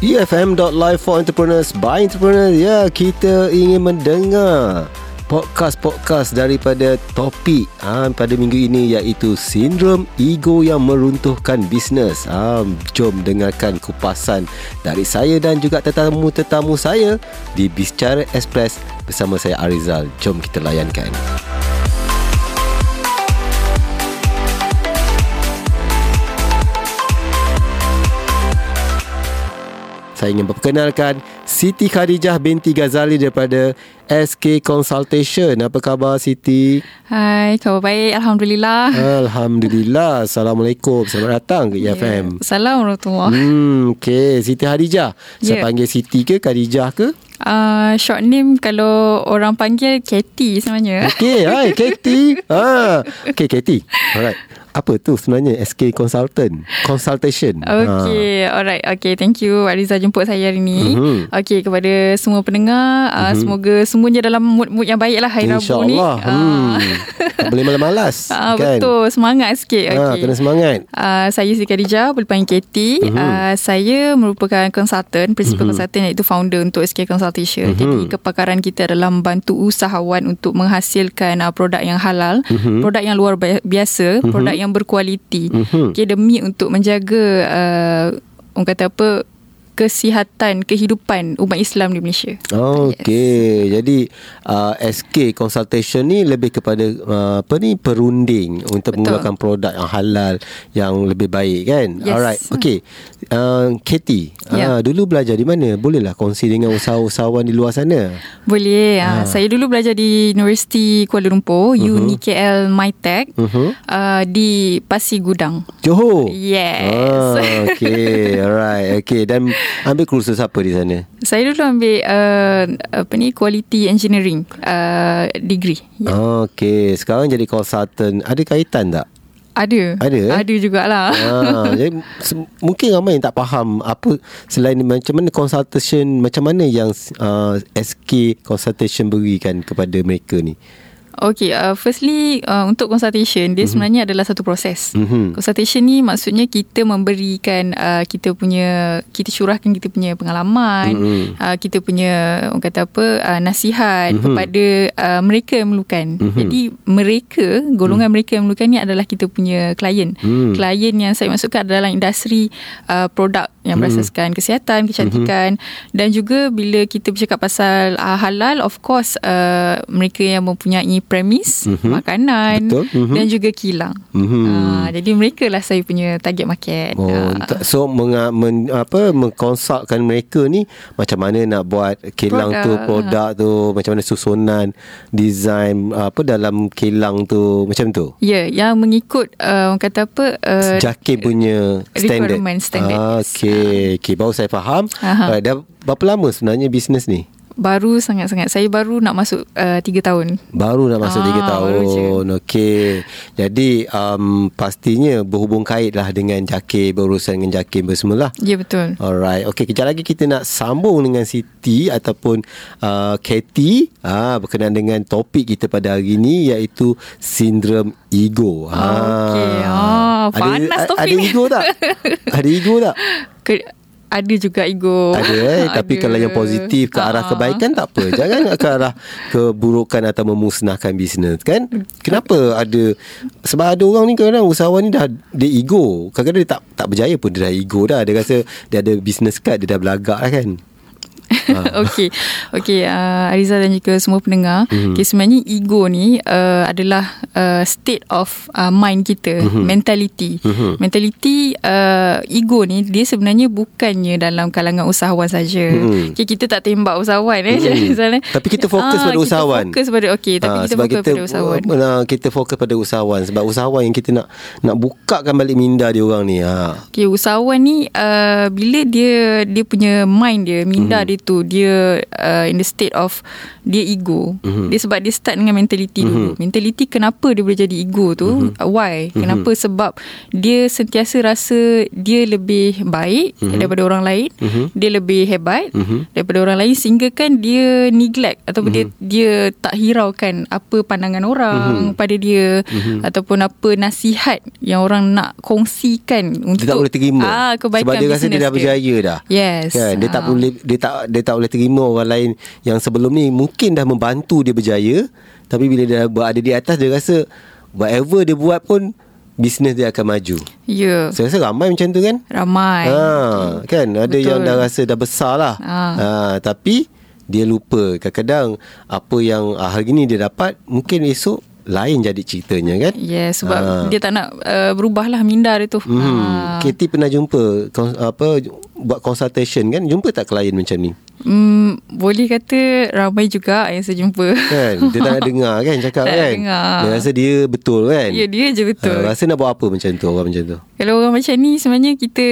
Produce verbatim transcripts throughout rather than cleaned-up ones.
E F M dot live for entrepreneurs by entrepreneurs. Ya, kita ingin mendengar podcast-podcast daripada topik ha, pada minggu ini, iaitu sindrom ego yang meruntuhkan bisnes. Ha, jom dengarkan kupasan dari saya dan juga tetamu-tetamu saya di Bicara Express bersama saya Arizal. Jom kita layankan. Saya ingin memperkenalkan Siti Khadijah binti Ghazali daripada S K Consultation. Apa khabar Siti? Hai, khabar baik. Alhamdulillah. Alhamdulillah. Assalamualaikum. Selamat datang ke E F M. Yeah. Assalamualaikum. Hmm, okay. Siti Khadijah. Yeah. Saya panggil Siti ke Khadijah ke? Uh, short name kalau orang panggil Katie sebenarnya. Okay, hai Katie. Ah. Okay, Katie. Alright. Apa tu sebenarnya S K Consultant Consultation? Okay, ha. Alright. Okay, thank you Ariza jemput saya hari ni. Mm-hmm. Okay, kepada semua pendengar, mm-hmm. uh, semoga semuanya dalam mood-mood yang baik lah hari Rabu ni. InsyaAllah. Hmm. Tak boleh malas-malas. Uh, kan? Betul, semangat sikit. Okay. Ha, kena semangat. Uh, saya Siti Khadijah, boleh panggil Katie. Mm-hmm. Uh, saya merupakan consultant, principal mm-hmm. consultant, iaitu founder untuk S K Consultation. Mm-hmm. Jadi, kepakaran kita adalah membantu usahawan untuk menghasilkan uh, produk yang halal, mm-hmm. produk yang luar biasa, mm-hmm. produk yang berkualiti, mm-hmm. okay, demi untuk menjaga uh, orang kata apa, kesihatan kehidupan umat Islam di Malaysia. Okey, yes. Jadi uh, S K Consultation ni lebih kepada uh, apa ni, perunding untuk Betul. menggunakan produk yang halal yang lebih baik kan. Yes. Alright. Okey. Uh, Katie, yeah. uh, dulu belajar di mana? Bolehlah kongsi dengan usahawan di luar sana. Boleh. Ha. Uh, saya dulu belajar di Universiti Kuala Lumpur, uh-huh. UniKL MyTech, uh-huh. uh, di Pasir Gudang, Johor. Yes. Ah, okey. Alright. Okey, dan ambil kursus apa di sana? Saya dulu ambil uh, apa ni, Quality Engineering uh, degree. Yeah. Okey, sekarang jadi consultant. Ada kaitan tak? Ada. Ada eh? Ada jugalah. Ha, jadi, se- mungkin ramai yang tak faham apa, selain macam mana consultation, macam mana yang uh, S K Consultation berikan kepada mereka ni? Okay, uh, firstly uh, untuk consultation, dia mm-hmm. sebenarnya adalah satu proses. Mm-hmm. Consultation ni maksudnya kita memberikan uh, kita punya, kita curahkan kita punya pengalaman, mm-hmm. uh, kita punya orang kata apa, uh, nasihat mm-hmm. kepada uh, mereka yang memerlukan. Mm-hmm. Jadi mereka, golongan mm-hmm. mereka yang memerlukan ni adalah kita punya klien. Mm-hmm. Klien yang saya maksudkan adalah industri uh, produk yang mm-hmm. berasaskan kesihatan, kecantikan, mm-hmm. dan juga bila kita bercakap pasal uh, halal, of course uh, mereka yang mempunyai premis, mm-hmm. makanan, mm-hmm. dan juga kilang. Mm-hmm. Uh, jadi mereka lah saya punya target market. Oh, uh. So meng, men, apa, mengkonsultkan mereka ni macam mana nak buat kilang produk. tu, produk uh. tu, macam mana susunan, design apa dalam kilang tu, macam tu. Ya, yeah, yang mengikut uh, orang kata apa, uh, Sejaki punya standard. Requirement standard. Ah, okay, uh. okay, baru saya faham. Uh-huh. Right, dah berapa lama sebenarnya bisnes ni? Baru sangat-sangat. Saya baru nak masuk uh, tiga tahun. Baru nak masuk ah, tiga tahun. Okey. Jadi um, pastinya berhubung kaitlah dengan Jakim, berurusan dengan Jakim bersemualah. Ya, betul. Alright. Okey, kejap lagi kita nak sambung dengan Siti ataupun uh, Katie ah, berkenaan dengan topik kita pada hari ini, iaitu sindrom ego. Ah, okey. Ah, panas topik. Ada ego tak? Ada ego tak? Ke- Ada juga ego. Ada eh. Ada. Tapi kalau yang positif, ke arah Aa. kebaikan tak apa. Jangan ke arah keburukan atau memusnahkan bisnes kan. Kenapa ada? Sebab ada orang ni, kadang-kadang usahawan ni dah, dia ego. Kadang-kadang dia tak, tak berjaya pun dia dah ego dah. Dia rasa dia ada business card, dia dah belagak lah kan. Okey, okay, uh, Ariza dan juga semua pendengar, mm-hmm. okay, sebenarnya ego ni uh, adalah uh, state of uh, mind kita, mm-hmm. mentality. Mm-hmm. Mentality uh, ego ni dia sebenarnya bukannya dalam kalangan usahawan saja. Mm-hmm. Okay, kita tak tembak usahawan eh. Mm-hmm. Tapi kita fokus ah, pada usahawan. Kita fokus pada okey, tapi ah, kita fokus kita, pada usahawan. Uh, kita fokus pada usahawan sebab usahawan yang kita nak nak bukakan balik minda dia orang ni. Ha. Okey, usahawan ni uh, bila dia dia punya mind dia, minda mm-hmm. dia situ dia uh, in the state of dia ego. Mm-hmm. Dia sebab dia start dengan mentality mm-hmm. dulu. Mentality kenapa dia boleh jadi ego tu? Mm-hmm. Uh, why? Mm-hmm. Kenapa? Sebab dia sentiasa rasa dia lebih baik mm-hmm. daripada orang lain. Mm-hmm. Dia lebih hebat mm-hmm. daripada orang lain, sehingga kan dia neglect atau mm-hmm. dia dia tak hiraukan apa pandangan orang mm-hmm. pada dia mm-hmm. ataupun apa nasihat yang orang nak kongsikan untuk dia tak boleh terima. Ah, sebab dia rasa dia dah berjaya dah. Yes. Kan? Dia ah. tak boleh dia tak dia tak boleh terima orang lain yang sebelum ni mungkin dah membantu dia berjaya, tapi bila dia berada di atas dia rasa whatever dia buat pun bisnes dia akan maju. Ya. Yeah. Saya rasa ramai macam tu kan? Ramai. Ha, kan ada betul. Yang dah rasa dah besar lah. Ah. Ha, tapi dia lupa kadang-kadang apa yang ah, hari ni dia dapat mungkin esok lain jadi ceritanya kan. Ya, yes, sebab ha. Dia tak nak uh, berubahlah minda dia tu. Hmm. Ha. Katie pernah jumpa kons- apa buat consultation kan, jumpa tak klien macam ni? Hmm, boleh kata ramai juga yang saya jumpa. Kan, dia tak nak dengar kan cakap tak kan. Dengar. Dia rasa dia betul kan. Ya, dia je betul. Ha, rasa nak buat apa macam tu orang macam tu. Kalau orang macam ni sebenarnya kita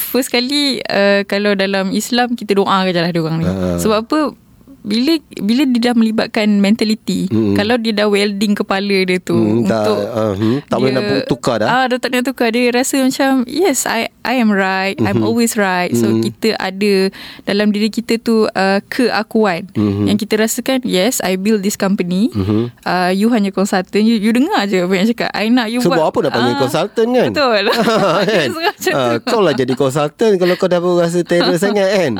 first kali uh, kalau dalam Islam kita doa kejalah dia orang ni. Ha. Sebab apa? Bila bila dia dah melibatkan mentality mm-hmm. kalau dia dah welding kepala dia tu mm, untuk tak, uh, hmm, tak dia, boleh nak tukar dah ah, dah tak nak tukar. Dia rasa macam yes I I am right mm-hmm. I'm always right mm-hmm. So kita ada dalam diri kita tu uh, keakuan mm-hmm. yang kita rasakan yes I build this company mm-hmm. uh, you hanya consultant you, you dengar je apa yang cakap I nak you so, buat sebab apa nak panggil uh, consultant kan betul kan? uh, kau lah jadi consultant kalau kau dah rasa terror sangat kan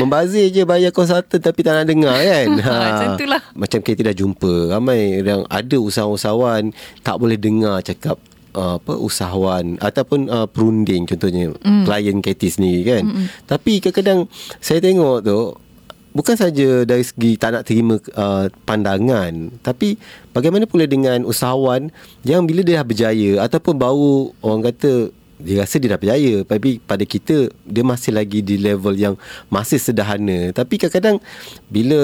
membazir je bayar consultant consultant tapi tak nak dengar kan. Ha, macam itulah. Macam kita dah jumpa ramai yang ada usahawan-usahawan tak boleh dengar cakap uh, apa usahawan ataupun uh, perunding contohnya mm. klien Katie sendiri kan. Mm-mm. Tapi kadang-kadang saya tengok tu bukan saja dari segi tak nak terima uh, pandangan, tapi bagaimana pula dengan usahawan yang bila dia dah berjaya ataupun baru orang kata dia rasa dia dah berjaya, tapi pada kita dia masih lagi di level yang masih sederhana. Tapi kadang-kadang bila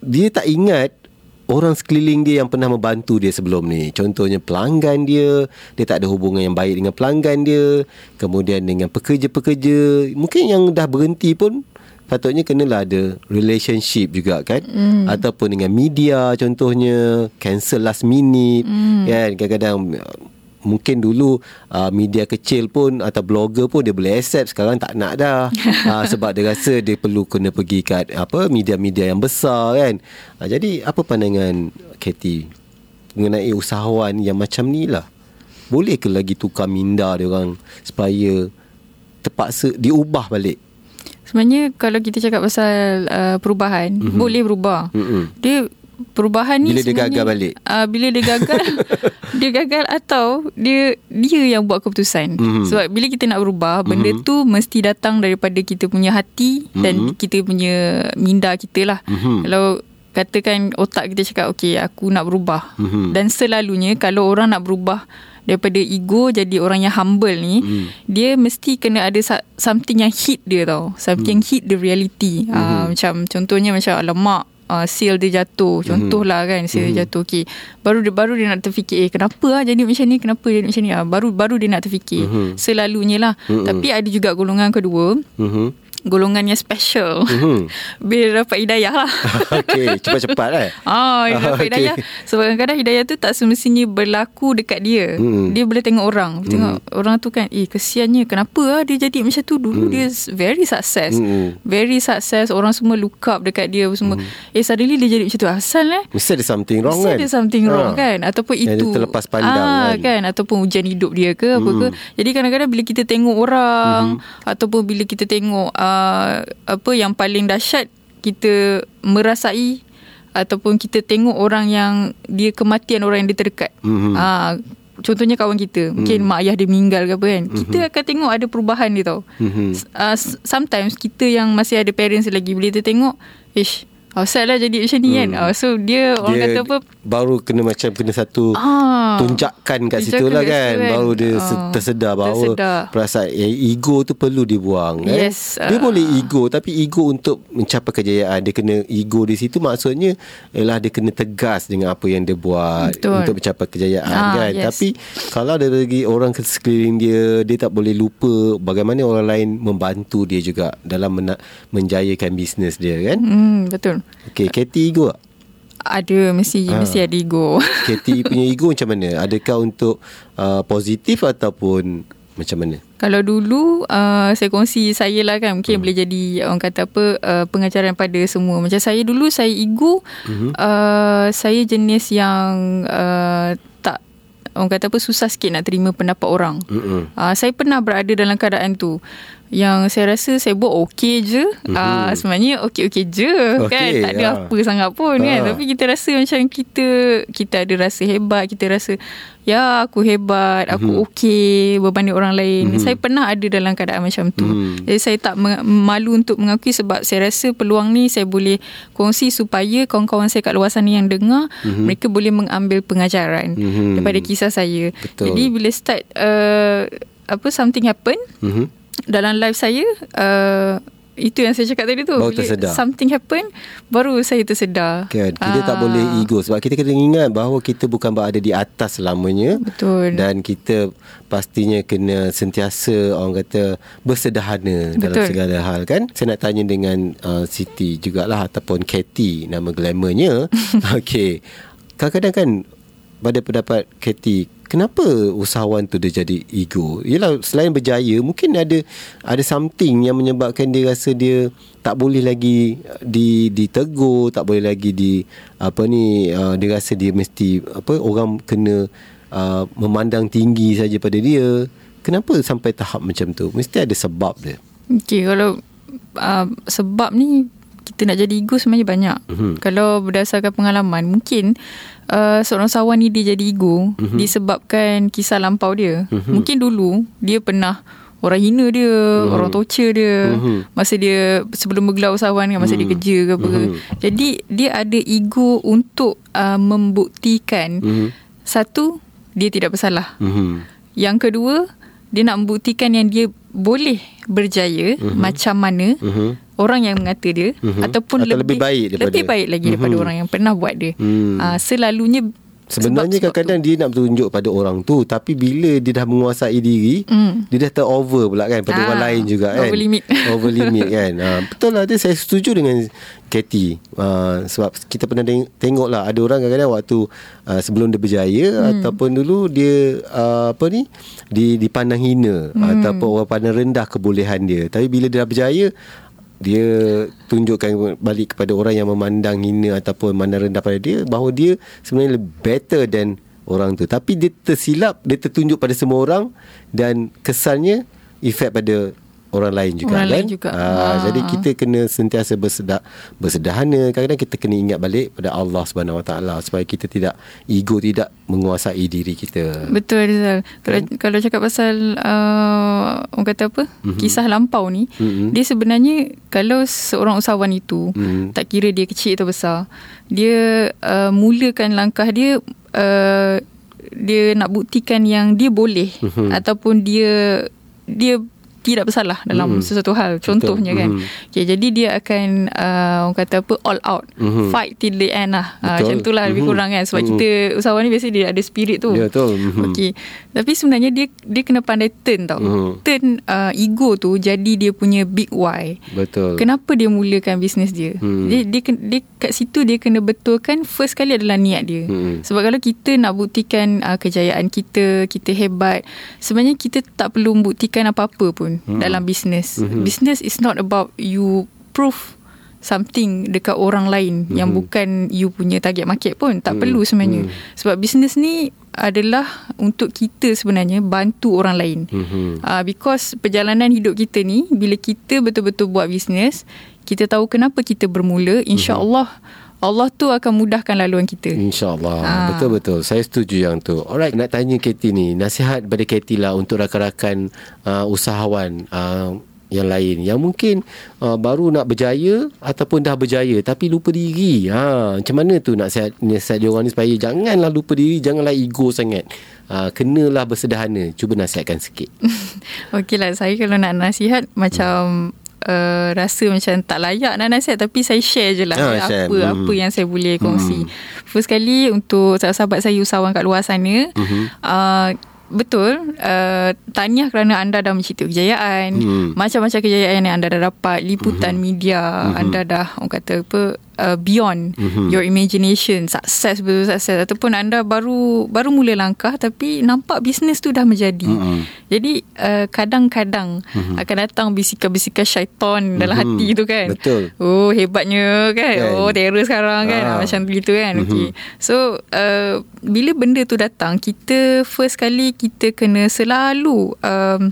dia tak ingat orang sekeliling dia yang pernah membantu dia sebelum ni, contohnya pelanggan dia, dia tak ada hubungan yang baik dengan pelanggan dia, kemudian dengan pekerja-pekerja mungkin yang dah berhenti pun patutnya kenalah ada relationship juga kan mm. ataupun dengan media contohnya cancel last minute mm. kan. Kadang-kadang mungkin dulu uh, media kecil pun atau blogger pun dia boleh accept, sekarang tak nak dah uh, sebab dia rasa dia perlu kena pergi kat apa media-media yang besar kan. Uh, jadi apa pandangan Katie mengenai usahawan yang macam ni lah? Boleh ke lagi tukar minda dia orang supaya terpaksa diubah balik? Sebenarnya kalau kita cakap pasal uh, perubahan mm-hmm. boleh berubah. Mm-hmm. Dia perubahan ni bila dia gagal balik uh, bila dia gagal dia gagal atau dia dia yang buat keputusan mm-hmm. sebab bila kita nak berubah mm-hmm. benda tu mesti datang daripada kita punya hati mm-hmm. dan kita punya minda kita lah mm-hmm. Kalau katakan otak kita cakap okay aku nak berubah mm-hmm. dan selalunya kalau orang nak berubah daripada ego jadi orang yang humble ni mm. dia mesti kena ada something yang hit dia tau, something mm. hit the reality mm-hmm. uh, macam contohnya macam alamak Uh, sale dia jatuh contohlah mm-hmm. kan sale mm-hmm. jatuh okey baru dia baru dia nak terfikir eh, kenapa lah jadi macam ni kenapa jadi macam ni ah, baru baru dia nak terfikir mm-hmm. selalunya lah mm-hmm. Tapi ada juga golongan kedua mm-hmm. golongan yang special mm-hmm. bila dapat hidayah lah okey cepat-cepat lah eh? ah bila dapat okay. hidayah sebab kadang-kadang hidayah tu tak semestinya berlaku dekat dia mm-hmm. dia boleh tengok orang mm-hmm. tengok orang tu kan eh kesiannya kenapa lah dia jadi macam tu dulu mm-hmm. dia very success mm-hmm. very success orang semua look up dekat dia semua mm-hmm. Eh, suddenly dia jadi macam tu. Asal lah. Mesti ada something wrong kan. Mesti ada something wrong ha. kan. Ataupun itu. Yang terlepas pandang ah, kan. kan. Ataupun ujian hidup dia ke. Mm. Apa ke. Jadi kadang-kadang bila kita tengok orang. Mm-hmm. Ataupun bila kita tengok. Uh, apa yang paling dahsyat. Kita merasai. Ataupun kita tengok orang yang. Dia kematian orang yang dia terdekat. Mm-hmm. Uh, contohnya kawan kita. Mungkin mm. mak ayah dia meninggal ke apa kan. Mm-hmm. Kita akan tengok ada perubahan dia tau. Mm-hmm. Uh, sometimes kita yang masih ada parents lagi. Bila kita tengok. Ish. outside lah jadi macam ni hmm. kan. Oh, so dia orang dia kata apa, baru kena macam kena satu ah, tunjakan kat situ lah kan. kan Baru dia ah, tersedar bahawa tersedar. perasaan eh, ego tu perlu dibuang kan? Yes, dia ah. boleh ego, tapi ego untuk mencapai kejayaan. Dia kena ego di situ maksudnya ialah dia kena tegas dengan apa yang dia buat. Betul. Untuk mencapai kejayaan ah, kan yes. Tapi kalau dari lagi orang ke sekeliling dia, dia tak boleh lupa bagaimana orang lain membantu dia juga dalam mena- menjayakan bisnes dia kan. Hmm, betul. Okey, Katie ego tak? Ada, mesti ha. mesti ada ego. Katie punya ego macam mana? Adakah untuk uh, positif ataupun macam mana? Kalau dulu uh, saya kongsi saya lah kan, mungkin hmm. boleh jadi orang kata apa uh, pengajaran pada semua. Macam saya dulu, saya ego hmm. uh, saya jenis yang uh, tak, orang kata apa, susah sikit nak terima pendapat orang. hmm. uh, Saya pernah berada dalam keadaan tu yang saya rasa saya buat okey je. mm-hmm. uh, Sebenarnya okey-okey je okay, kan. Tak ada yeah. apa sangat pun uh. kan. Tapi kita rasa macam kita Kita ada rasa hebat. Kita rasa ya aku hebat, aku mm-hmm. okey berbanding orang lain. mm-hmm. Saya pernah ada dalam keadaan macam tu. mm. Jadi saya tak malu untuk mengakui, sebab saya rasa peluang ni saya boleh kongsi supaya kawan-kawan saya kat luar sana yang dengar, mm-hmm. mereka boleh mengambil pengajaran mm-hmm. daripada kisah saya. Betul. Jadi bila start uh, apa, something happen mm-hmm. dalam live saya, uh, itu yang saya cakap tadi tu, baru tersedar. Something happen, baru saya tersedar kan. Kita Aa. tak boleh ego, sebab kita kena ingat bahawa kita bukan berada di atas selamanya. Betul. Dan kita pastinya kena sentiasa, orang kata, bersedahana. Betul. Dalam segala hal kan. Saya nak tanya dengan uh, Siti jugalah, ataupun Katie, nama glamournya. Okey, kadang-kadang kan, pada pendapat Katie, kenapa usahawan tu dia jadi ego? Yelah, selain berjaya, mungkin ada ada something yang menyebabkan dia rasa dia tak boleh lagi di ditegur, tak boleh lagi di apa ni, uh, dia rasa dia mesti apa, orang kena uh, memandang tinggi saja pada dia. Kenapa sampai tahap macam tu? Mesti ada sebab dia. Okey, kalau uh, sebab ni kita nak jadi ego sebenarnya banyak. Mm-hmm. Kalau berdasarkan pengalaman, mungkin uh, seorang usahawan ni dia jadi ego mm-hmm. disebabkan kisah lampau dia. Mm-hmm. Mungkin dulu dia pernah orang hina dia, mm-hmm. orang torture dia, mm-hmm. masa dia sebelum bergelar usahawan kan, masa mm-hmm. dia kerja ke apa. Mm-hmm. Jadi dia ada ego untuk uh, membuktikan mm-hmm. satu, dia tidak bersalah. Mm-hmm. Yang kedua, dia nak membuktikan yang dia boleh berjaya mm-hmm. macam mana mm-hmm. orang yang mengata dia, mm-hmm. ataupun atau lebih, lebih baik daripada, lebih baik lagi daripada mm-hmm. orang yang pernah buat dia. mm. Aa, selalunya sebenarnya kadang-kadang tu, dia nak tunjuk pada orang tu, tapi bila dia dah menguasai diri, mm. dia dah terover pula kan pada Aa, orang lain juga kan. Over limit. Over limit kan. Ha, betul lah, dia, saya setuju dengan Katie. Uh, sebab kita pernah tengok lah, ada orang kadang-kadang waktu uh, sebelum dia berjaya hmm. ataupun dulu dia uh, apa ni, di, dipandang hina hmm. ataupun orang pandang rendah kebolehan dia. Tapi bila dia dah berjaya, dia tunjukkan balik kepada orang yang memandang hina ataupun memandang rendah pada dia bahawa dia sebenarnya better than orang tu. Tapi dia tersilap, dia tertunjuk pada semua orang, dan kesannya efek pada orang lain juga, orang kan? Lain juga. Ha, ha. Jadi kita kena sentiasa bersedah, bersedahana. Kadang-kadang kita kena ingat balik pada Allah subhanahu wa taala supaya kita tidak ego, tidak menguasai diri kita. Betul, Rizal. Kan? Kalau, kalau cakap pasal uh, orang kata apa, mm-hmm. kisah lampau ni, mm-hmm. dia sebenarnya kalau seorang usahawan itu, mm-hmm. tak kira dia kecil atau besar, dia uh, mulakan langkah dia, uh, dia nak buktikan yang dia boleh, mm-hmm. ataupun dia dia tidak bersalah dalam mm. sesuatu hal, contohnya betul. kan. mm. Okay, jadi dia akan uh, orang kata apa, all out, mm-hmm. fight till the end lah. uh, Macam tu lah, mm-hmm. lebih kurang kan. Sebab mm-hmm. kita usahawan ni biasanya dia ada spirit tu. Ya, betul. mm-hmm. Okay. Tapi sebenarnya dia dia kena pandai turn tau. mm. Turn uh, ego tu jadi dia punya big why. Betul. Kenapa dia mulakan bisnes dia. mm. dia, dia Dia kat situ dia kena betulkan first kali adalah niat dia. mm. Sebab kalau kita nak buktikan uh, kejayaan kita, kita hebat, sebenarnya kita tak perlu buktikan apa-apa pun Hmm. dalam bisnes. Hmm. Business is not about you prove something dekat orang lain hmm. yang bukan you punya target market pun. Tak hmm. perlu sebenarnya. Hmm. Sebab bisnes ni adalah untuk kita sebenarnya bantu orang lain. Hmm. Uh, because perjalanan hidup kita ni, bila kita betul-betul buat bisnes, kita tahu kenapa kita bermula, insya-Allah hmm. Allah tu akan mudahkan laluan kita. InsyaAllah. Ha. Betul-betul. Saya setuju yang tu. Alright, nak tanya Katie ni. Nasihat kepada Katie lah untuk rakan-rakan uh, usahawan. Uh, yang lain yang mungkin uh, baru nak berjaya ataupun dah berjaya tapi lupa diri. Ha, macam mana tu nak sihat, nasihat dia orang ni supaya janganlah lupa diri, janganlah ego sangat. Uh, kenalah bersederhana. Cuba nasihatkan sikit. Okeylah, saya kalau nak nasihat macam hmm. Uh, rasa macam tak layak nak nasihat, tapi saya share je lah oh, apa mm. apa yang saya boleh kongsi. mm. First kali untuk sahabat-sahabat saya usahawan kat luar sana, mm-hmm. uh, betul, uh, tahniah kerana anda dah mencipta kejayaan, mm. macam-macam kejayaan yang anda dah dapat, liputan mm-hmm. media, mm-hmm. anda dah orang kata apa, Uh, beyond mm-hmm. your imagination, sukses, betul sukses, ataupun anda baru baru mula langkah tapi nampak bisnes tu dah menjadi. Mm-hmm. Jadi uh, kadang-kadang mm-hmm. akan datang bisikan-bisikan syaitan mm-hmm. dalam hati tu kan. Betul. Oh, hebatnya kan. Yeah. Oh, terror sekarang kan. Ah. Macam begitu kan. Mm-hmm. Okey. So uh, bila benda tu datang, kita first kali kita kena selalu um,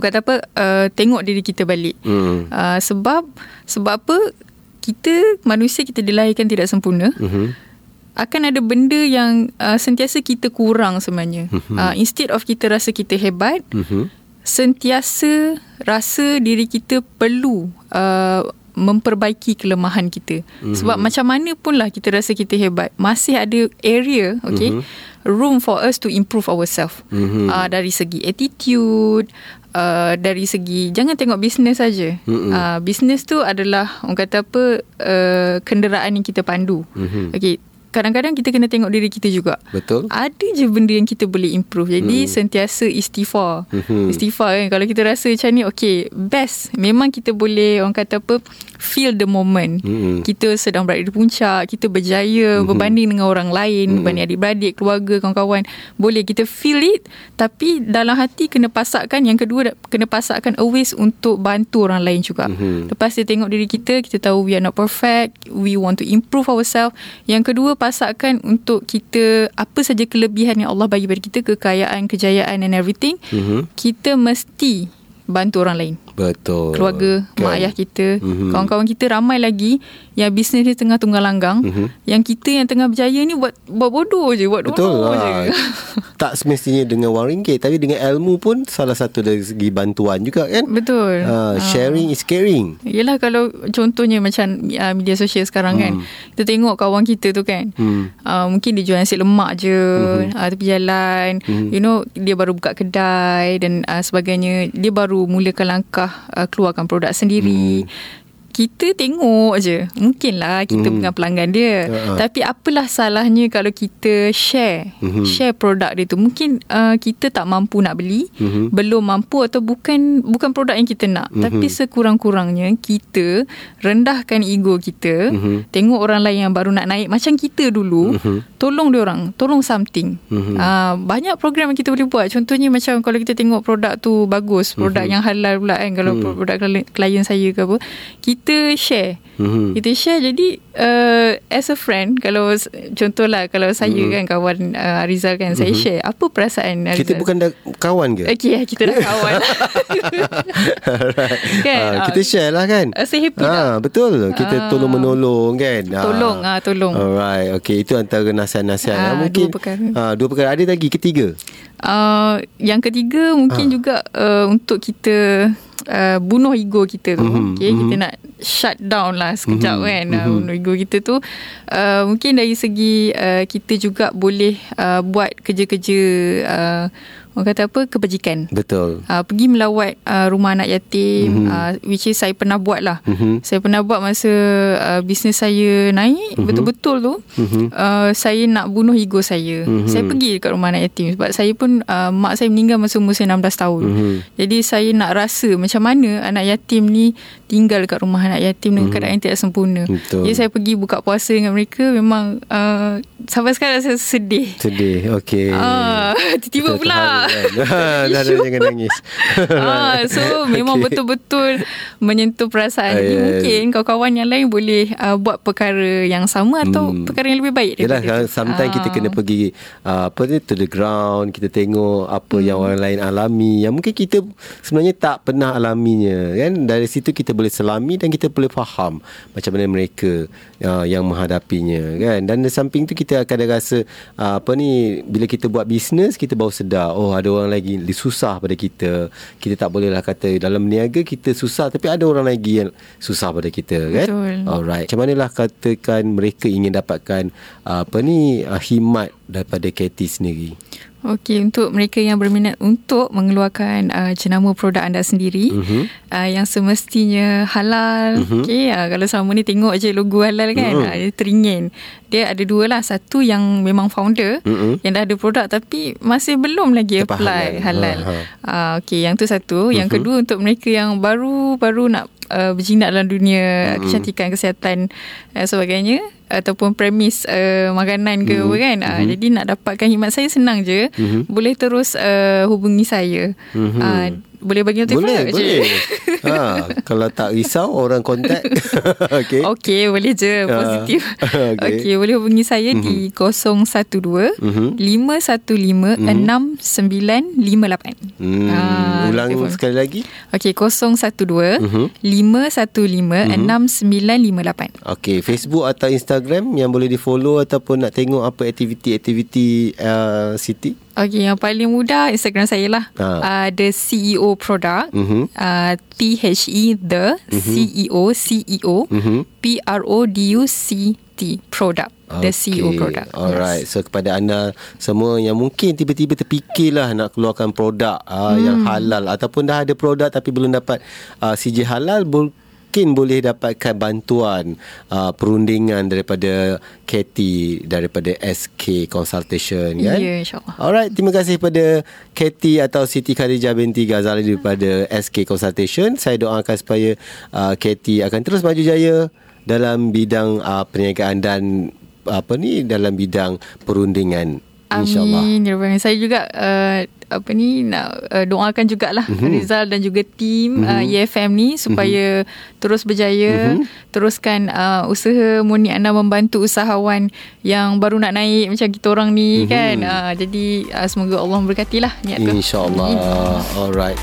kata apa uh, tengok diri kita balik. Mm. Uh, sebab sebab apa? Kita manusia, kita dilahirkan tidak sempurna. Uh-huh. Akan ada benda yang uh, sentiasa kita kurang sebenarnya. Uh-huh. Uh, instead of kita rasa kita hebat, uh-huh. sentiasa rasa diri kita perlu uh, memperbaiki kelemahan kita. Uh-huh. Sebab macam mana pun lah kita rasa kita hebat, masih ada area, okay, uh-huh. room for us to improve ourselves. Uh-huh. Uh, dari segi attitude, Uh, dari segi, jangan tengok bisnes saja. Uh, bisnes tu adalah orang kata apa, uh, kenderaan yang kita pandu. Mm-hmm. Okey, kadang-kadang kita kena tengok diri kita juga. Betul. Ada je benda yang kita boleh improve. Jadi mm. sentiasa istighfar. Mm-hmm. Istighfar kan. Kalau kita rasa macam ni, okey, best. Memang kita boleh orang kata apa, feel the moment. Mm-hmm. Kita sedang berada di puncak, kita berjaya, mm-hmm. berbanding dengan orang lain, mm-hmm. berbanding adik-beradik, keluarga, kawan-kawan. Boleh kita feel it, tapi dalam hati kena pasakkan. Yang kedua, kena pasakkan always untuk bantu orang lain juga. Mm-hmm. Lepas dia tengok diri kita, kita tahu we are not perfect, we want to improve ourselves. Yang kedua, pasakkan untuk kita apa saja kelebihan yang Allah bagi pada kita, kekayaan, kejayaan and everything, mm-hmm. kita mesti bantu orang lain. Betul. Keluarga, okay. mak ayah kita, mm-hmm. kawan-kawan kita, ramai lagi yang bisnes dia tengah tunggang langgang, mm-hmm. yang kita yang tengah berjaya ni buat buat bodoh je, buat bodoh je. Tak semestinya dengan wang ringgit, tapi dengan ilmu pun salah satu dari segi bantuan juga kan. Betul. Uh, sharing uh. is caring. Yelah, kalau contohnya macam uh, media sosial sekarang mm. kan, kita tengok kawan kita tu kan, mm. uh, mungkin dia jual nasi lemak je, mm-hmm. uh, tepi jalan, mm. you know, dia baru buka kedai dan uh, sebagainya, dia baru mulakan langkah uh, keluarkan produk sendiri. hmm. Kita tengok je, mungkinlah kita mm. bukan pelanggan dia, uh-huh. tapi apalah salahnya kalau kita share mm-hmm. share produk dia tu. Mungkin uh, kita tak mampu nak beli, mm-hmm. belum mampu, atau bukan bukan produk yang kita nak, mm-hmm. tapi sekurang-kurangnya kita rendahkan ego kita, mm-hmm. tengok orang lain yang baru nak naik macam kita dulu, mm-hmm. tolong dia orang, tolong something. mm-hmm. uh, banyak program yang kita boleh buat. Contohnya macam kalau kita tengok produk tu bagus, produk mm-hmm. yang halal pula kan, kalau mm. produk klien saya ke apa, kita Kita share mm-hmm. Kita share. Jadi uh, as a friend, kalau contohlah, kalau saya mm-hmm. kan kawan uh, Rizal kan, mm-hmm. saya share apa perasaan Rizal. Kita bukan dah kawan ke? Okay, kita dah kawan. Kan? Ha, kita share lah kan. Saya happy ha, tak? Betul. Kita ha. tolong menolong kan. Tolong ha. Ha, tolong. Alright. Okay, itu antara nasihat-nasihat ha, yang mungkin dua perkara. Ha, dua perkara. Ada lagi ketiga? Uh, yang ketiga mungkin ha. juga uh, untuk kita Uh, bunuh ego kita tu, mm-hmm. okay, mm-hmm. kita nak shut down lah sekejap, mm-hmm. kan, mm-hmm. bunuh ego kita tu. uh, Mungkin dari segi uh, kita juga boleh uh, buat kerja-kerja uh, orang kata apa, kebajikan. Betul. uh, Pergi melawat uh, rumah anak yatim, mm-hmm. uh, which is saya pernah buat lah. mm-hmm. Saya pernah buat masa uh, bisnes saya naik, mm-hmm. betul-betul tu, mm-hmm. uh, saya nak bunuh ego saya. mm-hmm. Saya pergi dekat rumah anak yatim sebab saya pun uh, mak saya meninggal masa umur saya enam belas tahun. mm-hmm. Jadi saya nak rasa macam mana anak yatim ni tinggal dekat rumah anak yatim dengan mm-hmm. keadaan yang tidak sempurna. Betul. Jadi saya pergi buka puasa dengan mereka. Memang uh, sampai sekarang saya sedih. Sedih. Okay. uh, Tiba-tiba kita pula kan? Dah, dah, jangan nangis. uh, So memang okay. betul-betul menyentuh perasaan. Jadi mungkin kawan-kawan yang lain boleh uh, buat perkara yang sama atau hmm. perkara yang lebih baik. Yelah, sometimes uh. kita kena pergi uh, apa ni, to the ground. Kita tengok apa hmm. yang orang lain alami, yang mungkin kita sebenarnya tak pernah alaminya kan. Dari situ kita boleh selami dan kita boleh faham macam mana mereka uh, yang menghadapinya, kan. Dan di samping tu kita akan ada rasa uh, apa ni, bila kita buat bisnes kita baru sedar, oh ada orang lagi susah pada kita. Kita tak bolehlah kata dalam niaga kita susah tapi ada orang lagi yang susah pada kita, kan. Betul. Alright, macam manalah katakan mereka ingin dapatkan uh, apa ni uh, khidmat daripada K T sendiri? Okey, untuk mereka yang berminat untuk mengeluarkan uh, jenama produk anda sendiri, uh-huh. uh, yang semestinya halal. Uh-huh. Okey, uh, kalau selama ni tengok je logo halal, kan, uh-huh. uh, dia teringin. Dia ada dua lah, satu yang memang founder, uh-huh. yang dah ada produk tapi masih belum lagi Tepat apply halal. halal. Uh-huh. Uh, Okey, yang tu satu. Yang uh-huh. kedua untuk mereka yang baru-baru nak uh, berjinak dalam dunia uh-huh. kecantikan, kesihatan dan uh, sebagainya, ataupun premis uh, makanan ke mm-hmm. apa, kan. Uh, mm-hmm. Jadi nak dapatkan khidmat saya senang je. Mm-hmm. Boleh terus uh, hubungi saya. Mm-hmm. Uh, boleh bagi notif boleh, boleh. Ha, kalau tak risau orang kontak. Okey. Okey, boleh je. Positif. Okey, okay, boleh hubungi saya mm-hmm. di kosong satu dua mm-hmm. lima satu lima mm-hmm. enam sembilan lima lapan. Hmm. Ha, ulang telefon sekali lagi. Okey, kosong satu dua mm-hmm. lima satu lima mm-hmm. enam sembilan lima lapan. Okey, Facebook atau Instagram yang boleh di-follow ataupun nak tengok apa aktiviti-aktiviti uh, Siti? Okey, yang paling mudah Instagram saya lah. Ha. Uh, the C E O Product. Uh-huh. Uh, T H E The uh-huh. C E O C E O uh-huh. P R O D U C T Product. The okay. C E O Product. Alright. Yes. So kepada anda semua yang mungkin tiba-tiba terfikirlah nak keluarkan produk uh, hmm. yang halal ataupun dah ada produk tapi belum dapat uh, C J halal, bol- mungkin boleh dapatkan bantuan uh, perundingan daripada Katie, daripada S K Consultation, kan? Ya, insyaAllah. Alright, terima kasih kepada Katie atau Siti Khadijah binti Ghazali daripada S K Consultation. Saya doakan supaya uh, Katie akan terus maju jaya dalam bidang uh, perniagaan dan apa ni, dalam bidang perundingan. InsyaAllah. Amin. Saya juga uh, apa ni nak uh, doakan jugalah mm-hmm. Rizal dan juga tim mm-hmm. uh, E F M ni supaya mm-hmm. terus berjaya, mm-hmm. teruskan uh, usaha murni anda membantu usahawan yang baru nak naik macam kita orang ni, mm-hmm. kan. Uh, jadi uh, semoga Allah memberkatilah niat tu. InsyaAllah. Alright.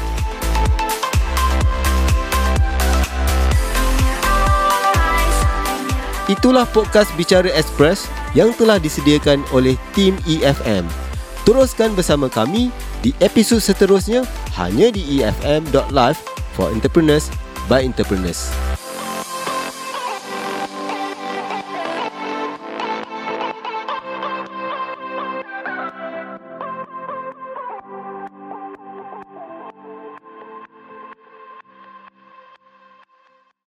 Itulah podcast Bicara Express yang telah disediakan oleh tim E F M. Teruskan bersama kami di episod seterusnya hanya di E F M dot live for entrepreneurs by entrepreneurs.